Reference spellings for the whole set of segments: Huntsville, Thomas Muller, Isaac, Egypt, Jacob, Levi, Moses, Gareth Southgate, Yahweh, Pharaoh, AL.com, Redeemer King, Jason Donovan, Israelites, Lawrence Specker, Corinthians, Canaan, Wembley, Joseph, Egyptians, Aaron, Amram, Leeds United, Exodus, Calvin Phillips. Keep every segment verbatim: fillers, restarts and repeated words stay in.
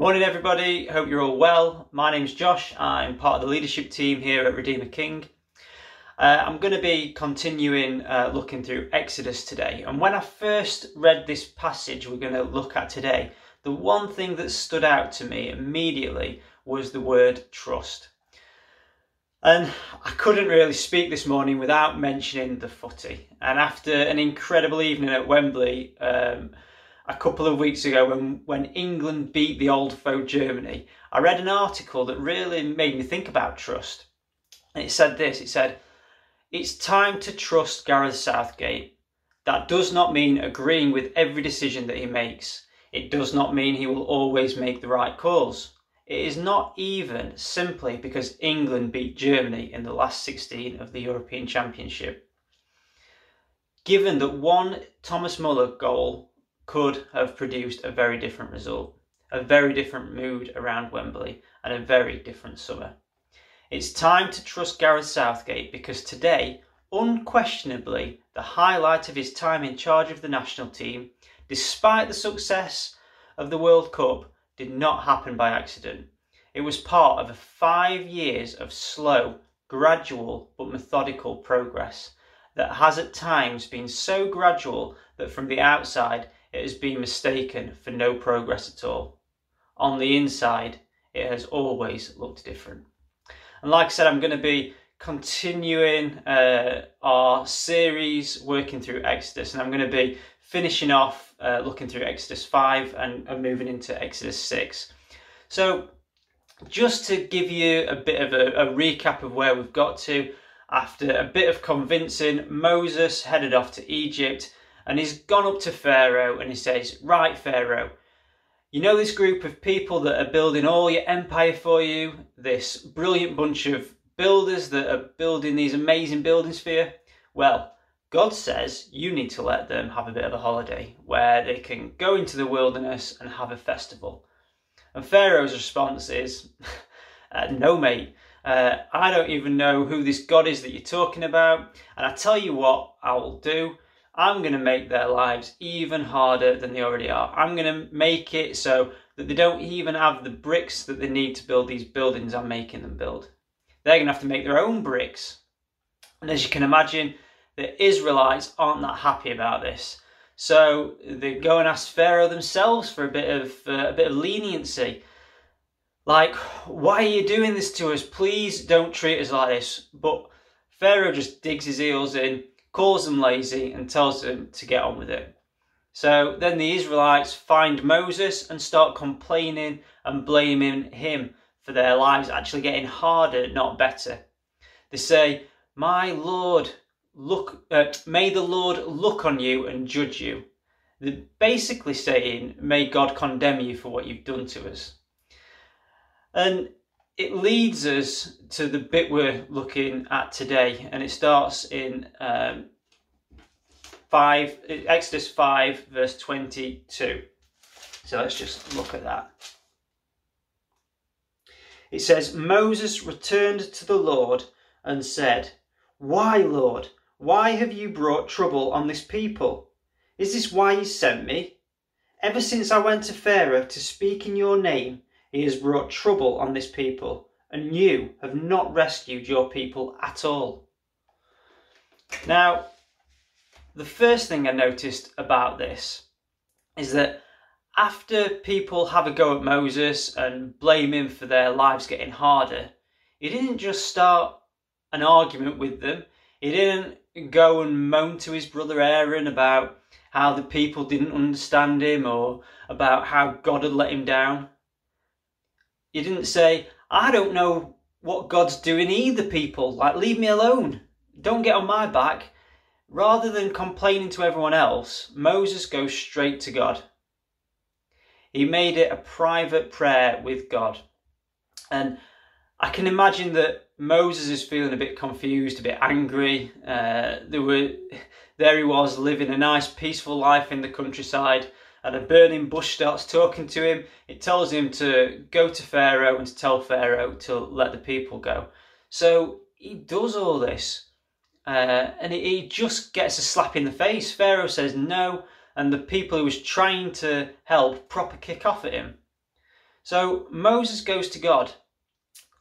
Morning everybody, hope you're all well. My name's Josh, I'm part of the leadership team here at Redeemer King. Uh, I'm going to be continuing uh, looking through Exodus today, and when I first read this passage we're going to look at today, the one thing that stood out to me immediately was the word trust. And I couldn't really speak this morning without mentioning the footy, and after an incredible evening at Wembley, um, a couple of weeks ago when, when England beat the old foe Germany, I read an article that really made me think about trust. And it said this, it said, "It's time to trust Gareth Southgate. That does not mean agreeing with every decision that he makes. It does not mean he will always make the right calls. It is not even simply because England beat Germany in the last sixteen of the European Championship. Given that one Thomas Muller goal could have produced a very different result, a very different mood around Wembley, and a very different summer. It's time to trust Gareth Southgate because today, unquestionably, the highlight of his time in charge of the national team, despite the success of the World Cup, did not happen by accident. It was part of a five years of slow, gradual, but methodical progress that has at times been so gradual that from the outside, it has been mistaken for no progress at all. On the inside, it has always looked different." And like I said, I'm going to be continuing uh, our series working through Exodus, and I'm going to be finishing off uh, looking through Exodus five and, and moving into Exodus six. So just to give you a bit of a, a recap of where we've got to, after a bit of convincing, Moses headed off to Egypt. And he's gone up to Pharaoh and he says, "Right, Pharaoh, you know this group of people that are building all your empire for you, this brilliant bunch of builders that are building these amazing buildings for you? Well, God says you need to let them have a bit of a holiday where they can go into the wilderness and have a festival." And Pharaoh's response is, uh, "No, mate. Uh, I don't even know who this God is that you're talking about. And I tell you what I will do. I'm going to make their lives even harder than they already are. I'm going to make it so that they don't even have the bricks that they need to build these buildings I'm making them build. They're going to have to make their own bricks." And as you can imagine, the Israelites aren't that happy about this. So they go and ask Pharaoh themselves for a bit of uh, a bit of leniency. Like, "Why are you doing this to us? Please don't treat us like this." But Pharaoh just digs his heels in, calls them lazy and tells them to get on with it. So then the Israelites find Moses and start complaining and blaming him for their lives actually getting harder, not better. They say, "My Lord, look, uh, may the Lord look on you and judge you." They're basically saying, "May God condemn you for what you've done to us." And it leads us to the bit we're looking at today, and it starts in um, five, Exodus five, verse twenty-two. So let's just look at that. It says, "Moses returned to the Lord and said, 'Why, Lord, why have you brought trouble on this people? Is this why you sent me? Ever since I went to Pharaoh to speak in your name, he has brought trouble on this people, and you have not rescued your people at all.'" Now, the first thing I noticed about this is that after people have a go at Moses and blame him for their lives getting harder, he didn't just start an argument with them. He didn't go and moan to his brother Aaron about how the people didn't understand him or about how God had let him down. He didn't say, "I don't know what God's doing either, people. Like, leave me alone. Don't get on my back." Rather than complaining to everyone else, Moses goes straight to God. He made it a private prayer with God. And I can imagine that Moses is feeling a bit confused, a bit angry. Uh, there were, there he was living a nice, peaceful life in the countryside, and a burning bush starts talking to him. It tells him to go to Pharaoh and to tell Pharaoh to let the people go. So he does all this, uh, and he just gets a slap in the face. Pharaoh says no, and the people who was trying to help proper kick off at him. So Moses goes to God,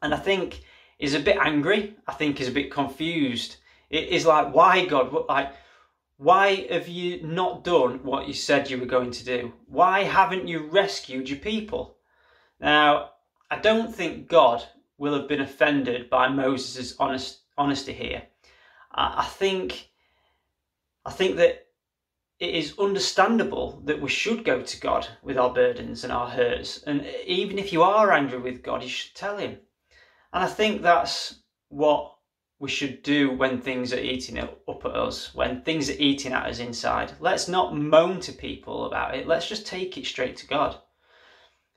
and I think he's a bit angry. I think he's a bit confused. It is like, why God? What, like, why have you not done what you said you were going to do? Why haven't you rescued your people? Now, I don't think God will have been offended by Moses' honest, honesty here. I, I think, I think that it is understandable that we should go to God with our burdens and our hurts. And even if you are angry with God, you should tell him. And I think that's what we should do when things are eating up at us, when things are eating at us inside. Let's not moan to people about it. Let's just take it straight to God.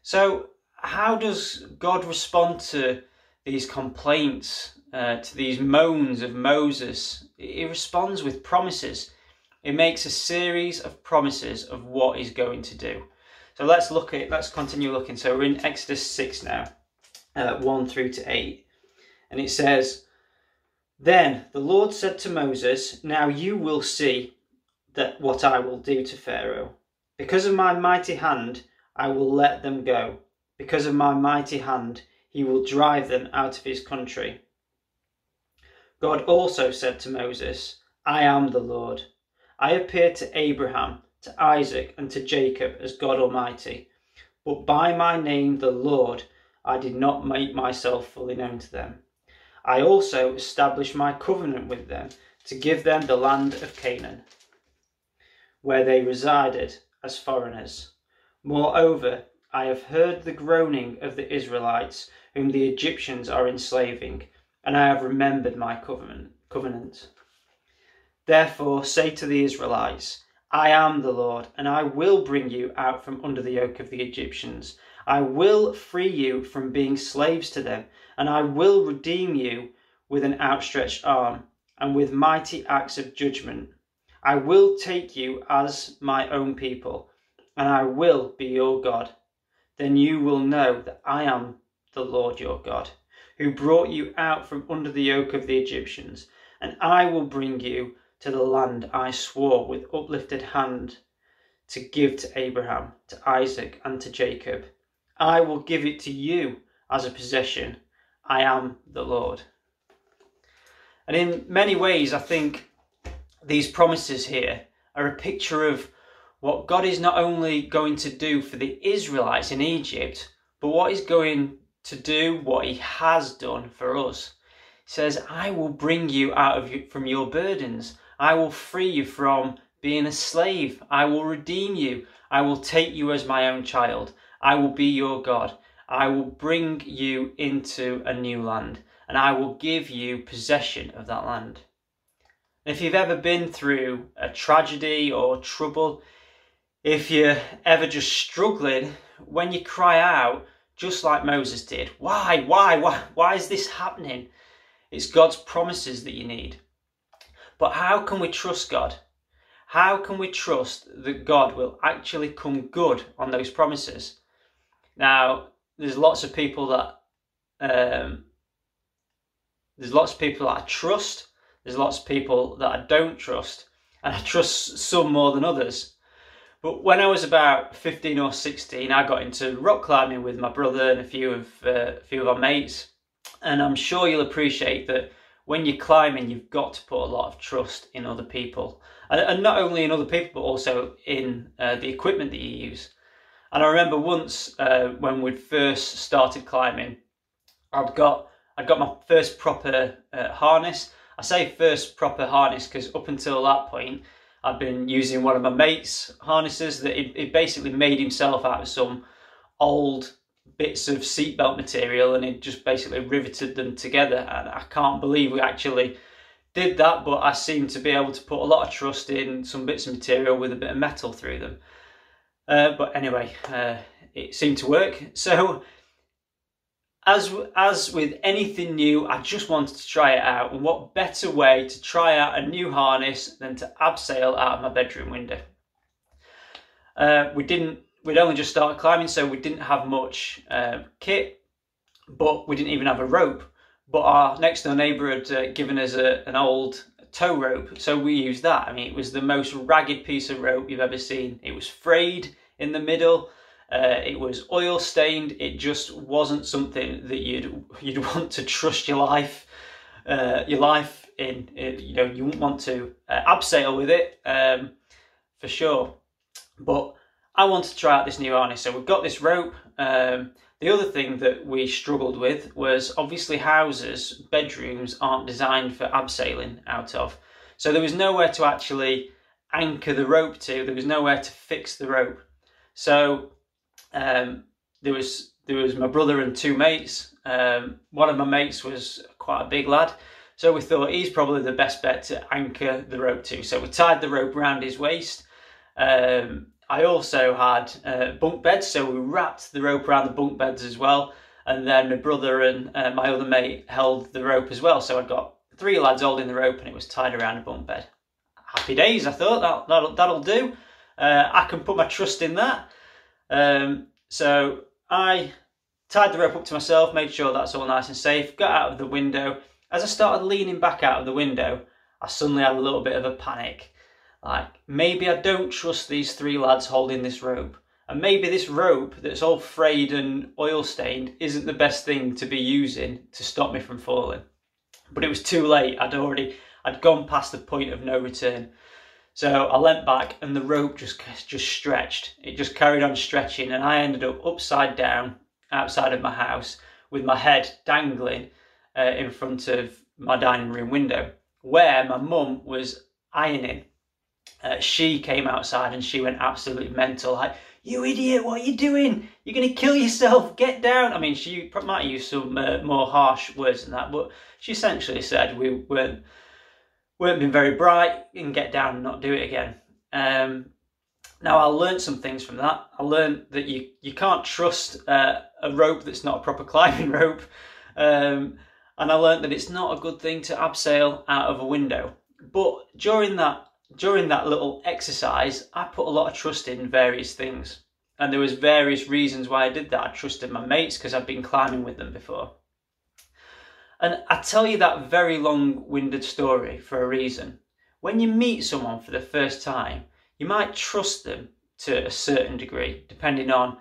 So how does God respond to these complaints, uh, to these moans of Moses? He responds with promises. He makes a series of promises of what he's going to do. So let's look at, let's continue looking. So we're in Exodus six now, uh, one through to eight. And it says, "Then the Lord said to Moses, 'Now you will see that what I will do to Pharaoh. Because of my mighty hand, I will let them go. Because of my mighty hand, he will drive them out of his country.' God also said to Moses, 'I am the Lord. I appeared to Abraham, to Isaac, and to Jacob as God Almighty, but by my name, the Lord, I did not make myself fully known to them. I also established my covenant with them to give them the land of Canaan, where they resided as foreigners. Moreover, I have heard the groaning of the Israelites, whom the Egyptians are enslaving, and I have remembered my covenant. Therefore, say to the Israelites, I am the Lord, and I will bring you out from under the yoke of the Egyptians. I will free you from being slaves to them, and I will redeem you with an outstretched arm and with mighty acts of judgment. I will take you as my own people, and I will be your God. Then you will know that I am the Lord your God, who brought you out from under the yoke of the Egyptians, and I will bring you to the land I swore with uplifted hand to give to Abraham, to Isaac, and to Jacob. I will give it to you as a possession. I am the Lord.'" And in many ways, I think these promises here are a picture of what God is not only going to do for the Israelites in Egypt, but what he's going to do, what he has done for us. He says, "I will bring you out of you from your burdens. I will free you from being a slave. I will redeem you. I will take you as my own child. I will be your God. I will bring you into a new land, and I will give you possession of that land." If you've ever been through a tragedy or trouble, if you're ever just struggling, when you cry out, just like Moses did, why, why, why, why is this happening? It's God's promises that you need. But how can we trust God? How can we trust that God will actually come good on those promises? Now, there's lots of people that um, there's lots of people that I trust. There's lots of people that I don't trust, and I trust some more than others. But when I was about fifteen or sixteen, I got into rock climbing with my brother and a few of uh, a few of our mates. And I'm sure you'll appreciate that when you're climbing, you've got to put a lot of trust in other people. And, and not only in other people, but also in uh, the equipment that you use. And I remember once uh, when we'd first started climbing, I'd got, I'd got my first proper uh, harness. I say first proper harness because up until that point, I'd been using one of my mate's harnesses that he, he basically made himself out of some old bits of seatbelt material, and it just basically riveted them together. And I can't believe we actually did that, but I seem to be able to put a lot of trust in some bits of material with a bit of metal through them. Uh, but anyway, uh, it seemed to work. So as, as with anything new, I just wanted to try it out. And what better way to try out a new harness than to abseil out of my bedroom window? Uh, we didn't We'd only just started climbing, so we didn't have much uh, kit, but we didn't even have a rope. But our next door neighbour had uh, given us a, an old tow rope, so we used that. I mean, it was the most ragged piece of rope you've ever seen. It was frayed in the middle, Uh, it was oil stained. It just wasn't something that you'd you'd want to trust your life uh, your life in. It, you know, you wouldn't want to uh, abseil with it um, for sure. But I want to try out this new harness. So we've got this rope. Um, the other thing that we struggled with was obviously houses, bedrooms aren't designed for abseiling out of. So there was nowhere to actually anchor the rope to. There was nowhere to fix the rope. So um, there was there was my brother and two mates. Um, one of my mates was quite a big lad. So we thought he's probably the best bet to anchor the rope to. So we tied the rope around his waist. Um, I also had uh, bunk beds, so we wrapped the rope around the bunk beds as well. And then my brother and uh, my other mate held the rope as well. So I'd got three lads holding the rope and it was tied around a bunk bed. Happy days, I thought, that, that'll, that'll do. Uh, I can put my trust in that. Um, so I tied the rope up to myself, made sure that's all nice and safe, got out of the window. As I started leaning back out of the window, I suddenly had a little bit of a panic. Like, maybe I don't trust these three lads holding this rope. And maybe this rope that's all frayed and oil stained isn't the best thing to be using to stop me from falling. But it was too late. I'd already, I'd gone past the point of no return. So I leant back and the rope just, just stretched. It just carried on stretching and I ended up upside down outside of my house with my head dangling uh, in front of my dining room window where my mum was ironing. Uh, she came outside and she went absolutely mental, like, you idiot, what are you doing? You're going to kill yourself, get down. I mean, she might use some uh, more harsh words than that, but she essentially said we weren't, weren't being very bright and get down and not do it again. Um, now, I learned some things from that. I learned that you, you can't trust uh, a rope that's not a proper climbing rope. Um, and I learned that it's not a good thing to abseil out of a window. But during that During that little exercise, I put a lot of trust in various things. And there was various reasons why I did that. I trusted my mates because I'd been climbing with them before. And I tell you that very long-winded story for a reason. When you meet someone for the first time, you might trust them to a certain degree, depending on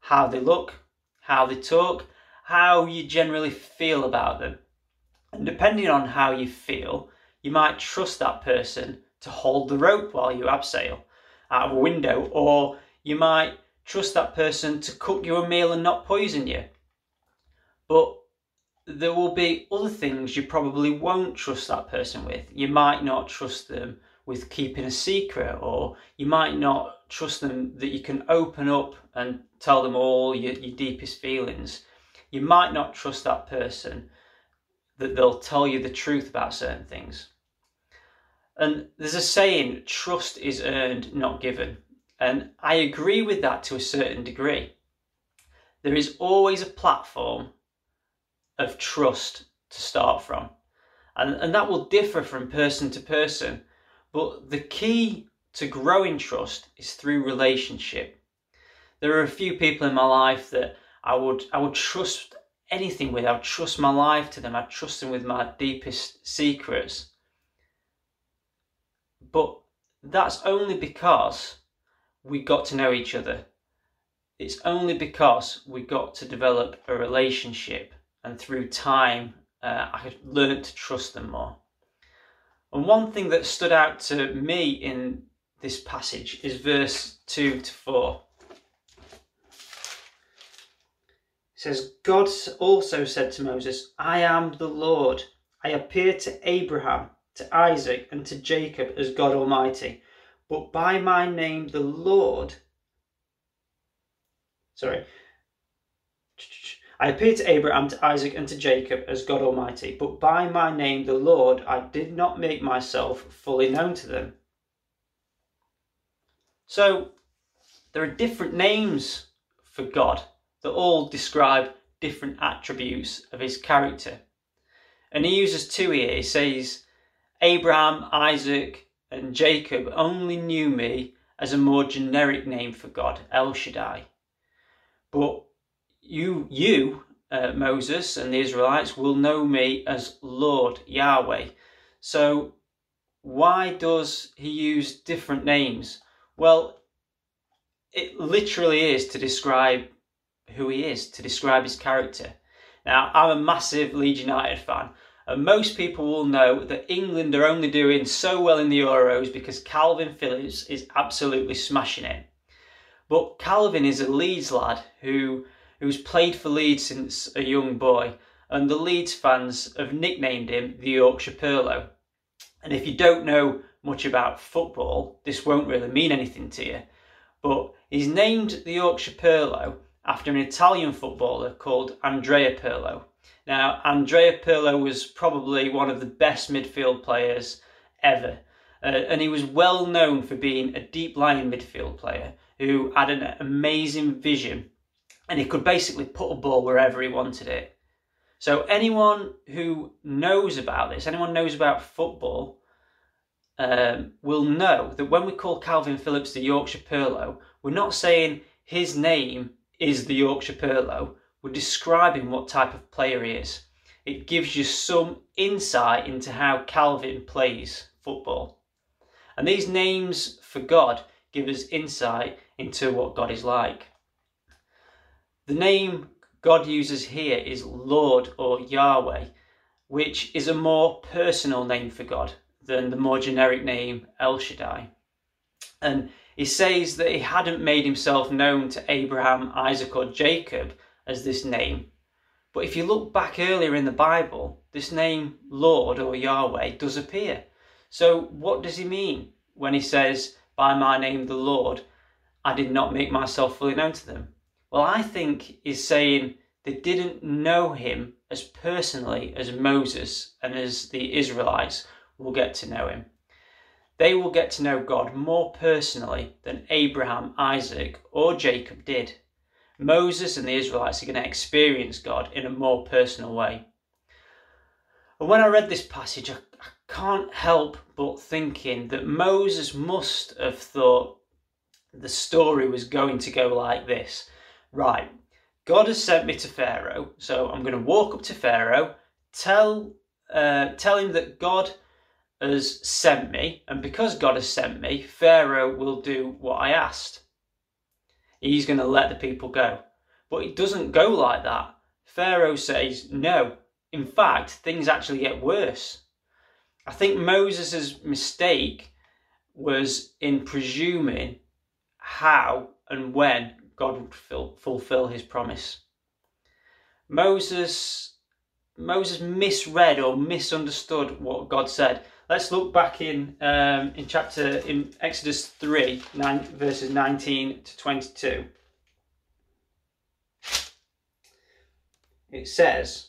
how they look, how they talk, how you generally feel about them. And depending on how you feel, you might trust that person to hold the rope while you abseil out of a window, or you might trust that person to cook you a meal and not poison you. But there will be other things you probably won't trust that person with. You might not trust them with keeping a secret, or you might not trust them that you can open up and tell them all your, your deepest feelings. You might not trust that person that they'll tell you the truth about certain things. And there's a saying, trust is earned, not given. And I agree with that to a certain degree. There is always a platform of trust to start from. And, and that will differ from person to person. But the key to growing trust is through relationship. There are a few people in my life that I would, I would trust anything with. I would trust my life to them. I'd trust them with my deepest secrets. But that's only because we got to know each other. It's only because we got to develop a relationship, and through time uh, I learned to trust them more. And one thing that stood out to me in this passage is verse two to four. It says, God also said to Moses, I am the Lord. I appeared to Abraham, to Isaac and to Jacob as God Almighty, but by my name the Lord, sorry, I appeared to Abraham, to Isaac and to Jacob as God Almighty, but by my name the Lord I did not make myself fully known to them. So there are different names for God that all describe different attributes of his character. And he uses two here. He says, Abraham, Isaac and Jacob only knew me as a more generic name for God, El Shaddai. But you, you uh, Moses and the Israelites, will know me as Lord, Yahweh. So why does he use different names? Well, it literally is to describe who he is, to describe his character. Now, I'm a massive Leeds United fan, and most people will know that England are only doing so well in the Euros because Calvin Phillips is absolutely smashing it. But Calvin is a Leeds lad who who's played for Leeds since a young boy, and the Leeds fans have nicknamed him the Yorkshire Pirlo. And if you don't know much about football, this won't really mean anything to you. But he's named the Yorkshire Pirlo after an Italian footballer called Andrea Pirlo. Now, Andrea Pirlo was probably one of the best midfield players ever. Uh, and he was well known for being a deep-lying midfield player who had an amazing vision, and he could basically put a ball wherever he wanted it. So anyone who knows about this, anyone knows about football, um, will know that when we call Calvin Phillips the Yorkshire Pirlo, we're not saying his name is the Yorkshire Pirlo. We're describing what type of player he is. It gives you some insight into how Calvin plays football. And these names for God give us insight into what God is like. The name God uses here is Lord or Yahweh, which is a more personal name for God than the more generic name El Shaddai. And he says that he hadn't made himself known to Abraham, Isaac or Jacob as this name. But if you look back earlier in the Bible, this name Lord or Yahweh does appear. So what does he mean when he says, by my name the Lord, I did not make myself fully known to them? Well, I think he's saying they didn't know him as personally as Moses and as the Israelites will get to know him. They will get to know God more personally than Abraham, Isaac or Jacob did. Moses and the Israelites are going to experience God in a more personal way. And when I read this passage, I, I can't help but thinking that Moses must have thought the story was going to go like this. Right, God has sent me to Pharaoh, so I'm going to walk up to Pharaoh, tell, uh, tell him that God has sent me, and because God has sent me, Pharaoh will do what I asked. He's going to let the people go. But it doesn't go like that. Pharaoh says no. In fact, things actually get worse. I think Moses' mistake was in presuming how and when God would ful- fulfill his promise. Moses, Moses misread or misunderstood what God said. Let's look back in um, in chapter in Exodus three, nine, verses nineteen to twenty-two. It says,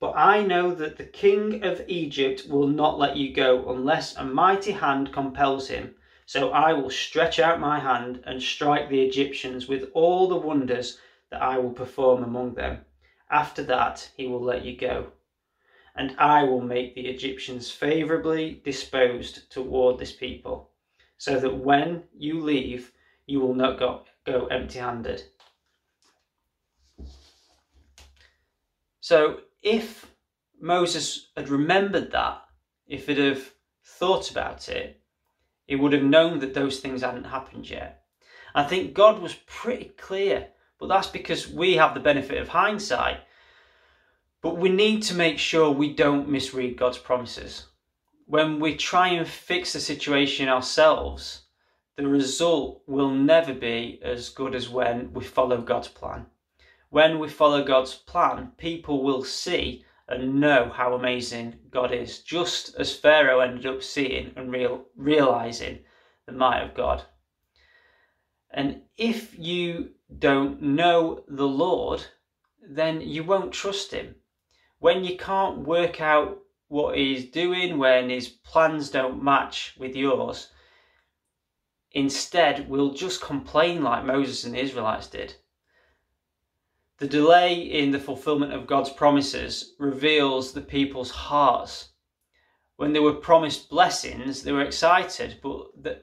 "But I know that the king of Egypt will not let you go unless a mighty hand compels him. So I will stretch out my hand and strike the Egyptians with all the wonders that I will perform among them. After that, he will let you go. And I will make the Egyptians favourably disposed toward this people, so that when you leave, you will not go, go empty-handed." So if Moses had remembered that, if he'd have thought about it, he would have known that those things hadn't happened yet. I think God was pretty clear, but that's because we have the benefit of hindsight. But we need to make sure we don't misread God's promises. When we try and fix the situation ourselves, the result will never be as good as when we follow God's plan. When we follow God's plan, people will see and know how amazing God is, just as Pharaoh ended up seeing and real, realizing the might of God. And if you don't know the Lord, then you won't trust him. When you can't work out what he's doing, when his plans don't match with yours, instead we'll just complain like Moses and the Israelites did. The delay in the fulfillment of God's promises reveals the people's hearts. When they were promised blessings, they were excited, but, the,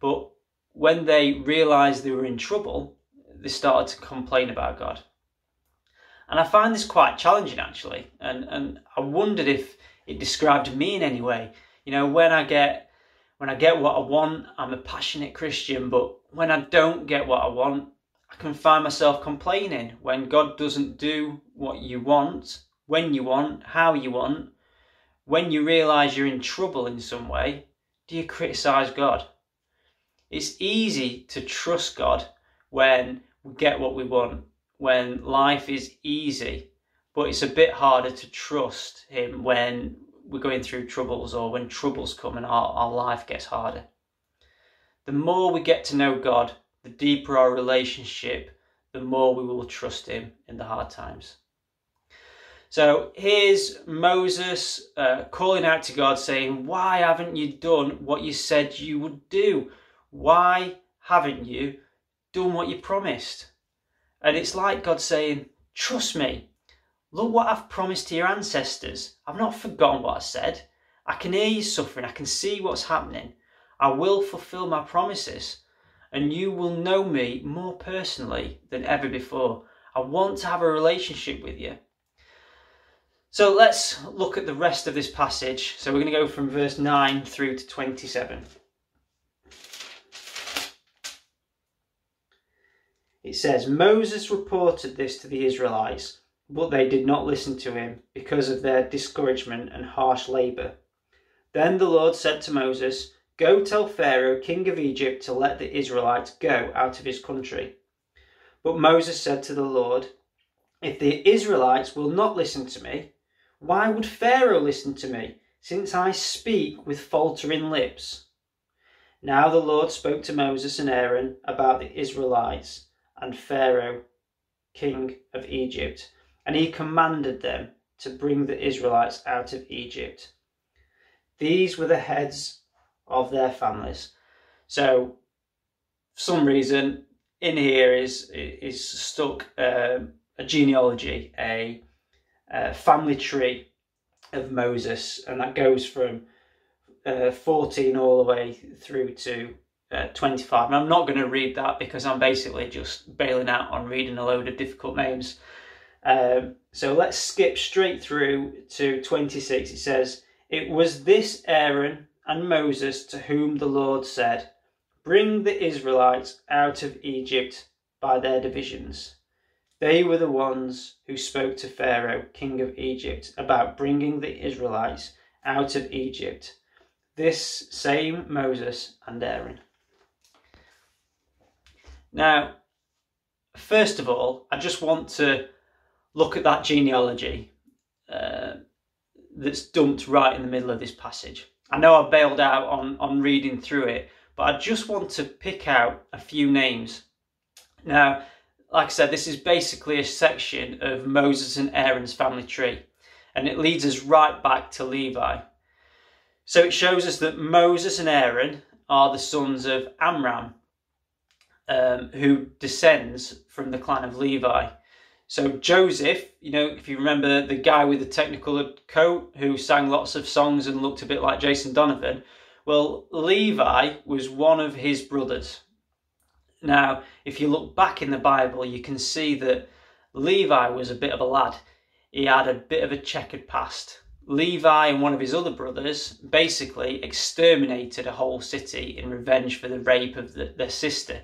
but when they realised they were in trouble, they started to complain about God. And I find this quite challenging, actually, and and I wondered if it described me in any way. You know, when I get When I get what I want, I'm a passionate Christian, but when I don't get what I want, I can find myself complaining when God doesn't do what you want, when you want, how you want. When you realise you're in trouble in some way, do you criticise God? It's easy to trust God when we get what we want, when life is easy, but it's a bit harder to trust Him when we're going through troubles or when troubles come and our, our life gets harder. The more we get to know God, the deeper our relationship, the more we will trust Him in the hard times. So here's Moses uh, calling out to God saying, why haven't you done what you said you would do? Why haven't you done what you promised? And it's like God saying, trust me. Look what I've promised to your ancestors. I've not forgotten what I said. I can hear you suffering. I can see what's happening. I will fulfill my promises. And you will know me more personally than ever before. I want to have a relationship with you. So let's look at the rest of this passage. So we're going to go from verse nine through to twenty-seven. It says, Moses reported this to the Israelites, but they did not listen to him because of their discouragement and harsh labour. Then the Lord said to Moses, go tell Pharaoh, king of Egypt, to let the Israelites go out of his country. But Moses said to the Lord, if the Israelites will not listen to me, why would Pharaoh listen to me, since I speak with faltering lips? Now the Lord spoke to Moses and Aaron about the Israelites and Pharaoh, king of Egypt, and he commanded them to bring the Israelites out of Egypt. These were the heads of their families. So, for some reason, in here is is stuck Um, a genealogy, a, a family tree of Moses, and that goes from uh, fourteen all the way through to uh, twenty-five. And I'm not going to read that because I'm basically just bailing out on reading a load of difficult names. Um, so let's skip straight through to twenty-six. It says, it was this Aaron and Moses to whom the Lord said, bring the Israelites out of Egypt by their divisions. They were the ones who spoke to Pharaoh, king of Egypt, about bringing the Israelites out of Egypt. This same Moses and Aaron. Now, first of all, I just want to look at that genealogy uh, that's dumped right in the middle of this passage. I know I bailed out on, on reading through it, but I just want to pick out a few names. Now, like I said, this is basically a section of Moses and Aaron's family tree, and it leads us right back to Levi. So it shows us that Moses and Aaron are the sons of Amram, um, who descends from the clan of Levi. So Joseph, you know, if you remember the guy with the technical coat who sang lots of songs and looked a bit like Jason Donovan, well, Levi was one of his brothers. Now, if you look back in the Bible, you can see that Levi was a bit of a lad. He had a bit of a checkered past. Levi and one of his other brothers basically exterminated a whole city in revenge for the rape of the, their sister.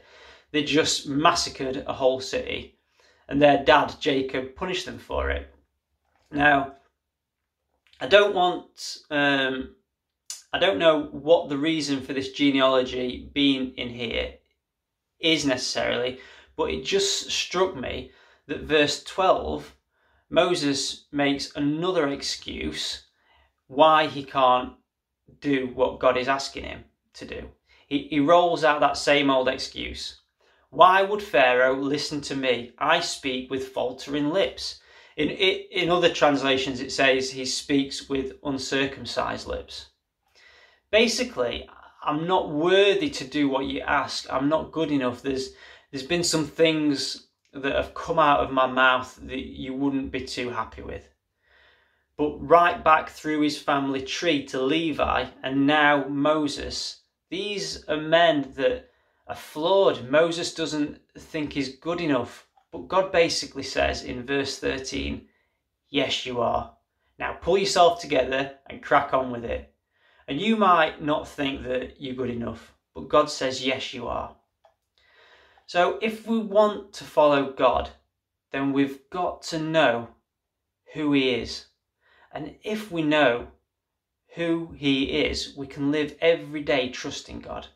They just massacred a whole city, and their dad, Jacob, punished them for it. Now, I don't want... Um, I don't know what the reason for this genealogy being in here is necessarily, but it just struck me that verse twelve, Moses makes another excuse why he can't do what God is asking him to do. He, he rolls out that same old excuse. Why would Pharaoh listen to me? I speak with faltering lips. In, in other translations, it says he speaks with uncircumcised lips. Basically, I'm not worthy to do what you ask. I'm not good enough. There's, there's been some things that have come out of my mouth that you wouldn't be too happy with. But right back through his family tree to Levi and now Moses, these are men that are flawed. Moses doesn't think he's good enough. But God basically says in verse thirteen, yes, you are. Now pull yourself together and crack on with it. And you might not think that you're good enough, but God says, yes, you are. So if we want to follow God, then we've got to know who he is. And if we know who he is, we can live every day trusting God.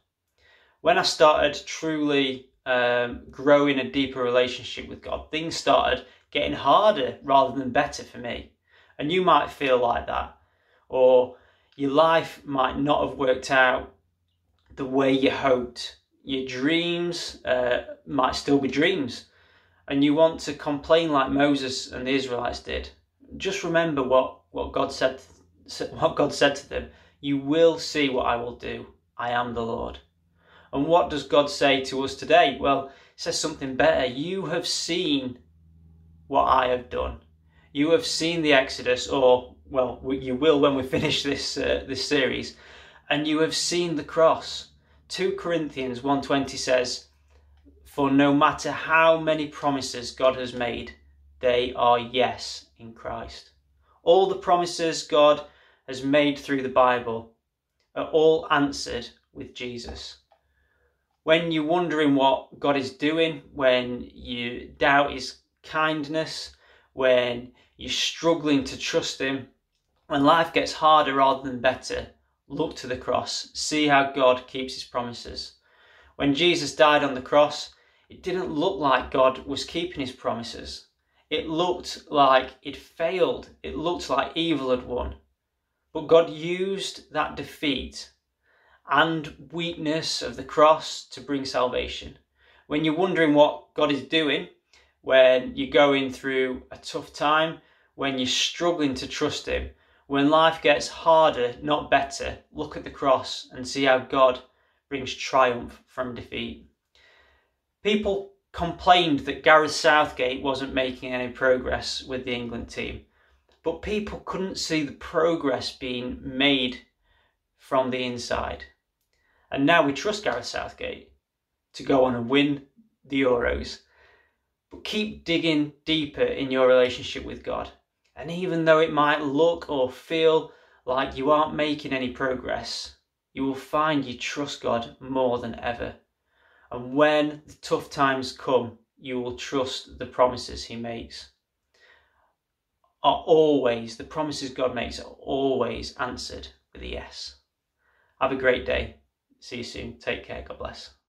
When I started truly um, growing a deeper relationship with God, things started getting harder rather than better for me. And you might feel like that, or your life might not have worked out the way you hoped. Your dreams uh, might still be dreams, and you want to complain like Moses and the Israelites did. Just remember what, what God said, what God said to them. You will see what I will do. I am the Lord. And what does God say to us today? Well, it says something better. You have seen what I have done. You have seen the Exodus, or, well, you will when we finish this, uh, this series. And you have seen the cross. Second Corinthians one twenty says, for no matter how many promises God has made, they are yes in Christ. All the promises God has made through the Bible are all answered with Jesus. When you're wondering what God is doing, when you doubt his kindness, when you're struggling to trust him, when life gets harder rather than better, look to the cross. See how God keeps his promises. When Jesus died on the cross, it didn't look like God was keeping his promises. It looked like it failed. It looked like evil had won. But God used that defeat and weakness of the cross to bring salvation. When you're wondering what God is doing, when you're going through a tough time, when you're struggling to trust him, when life gets harder, not better, look at the cross and see how God brings triumph from defeat. People complained that Gareth Southgate wasn't making any progress with the England team, but people couldn't see the progress being made from the inside. And now we trust Gareth Southgate to go on and win the Euros. But keep digging deeper in your relationship with God. And even though it might look or feel like you aren't making any progress, you will find you trust God more than ever. And when the tough times come, you will trust the promises he makes. Are always, the promises God makes are always answered with a yes. Have a great day. See you soon. Take care. God bless.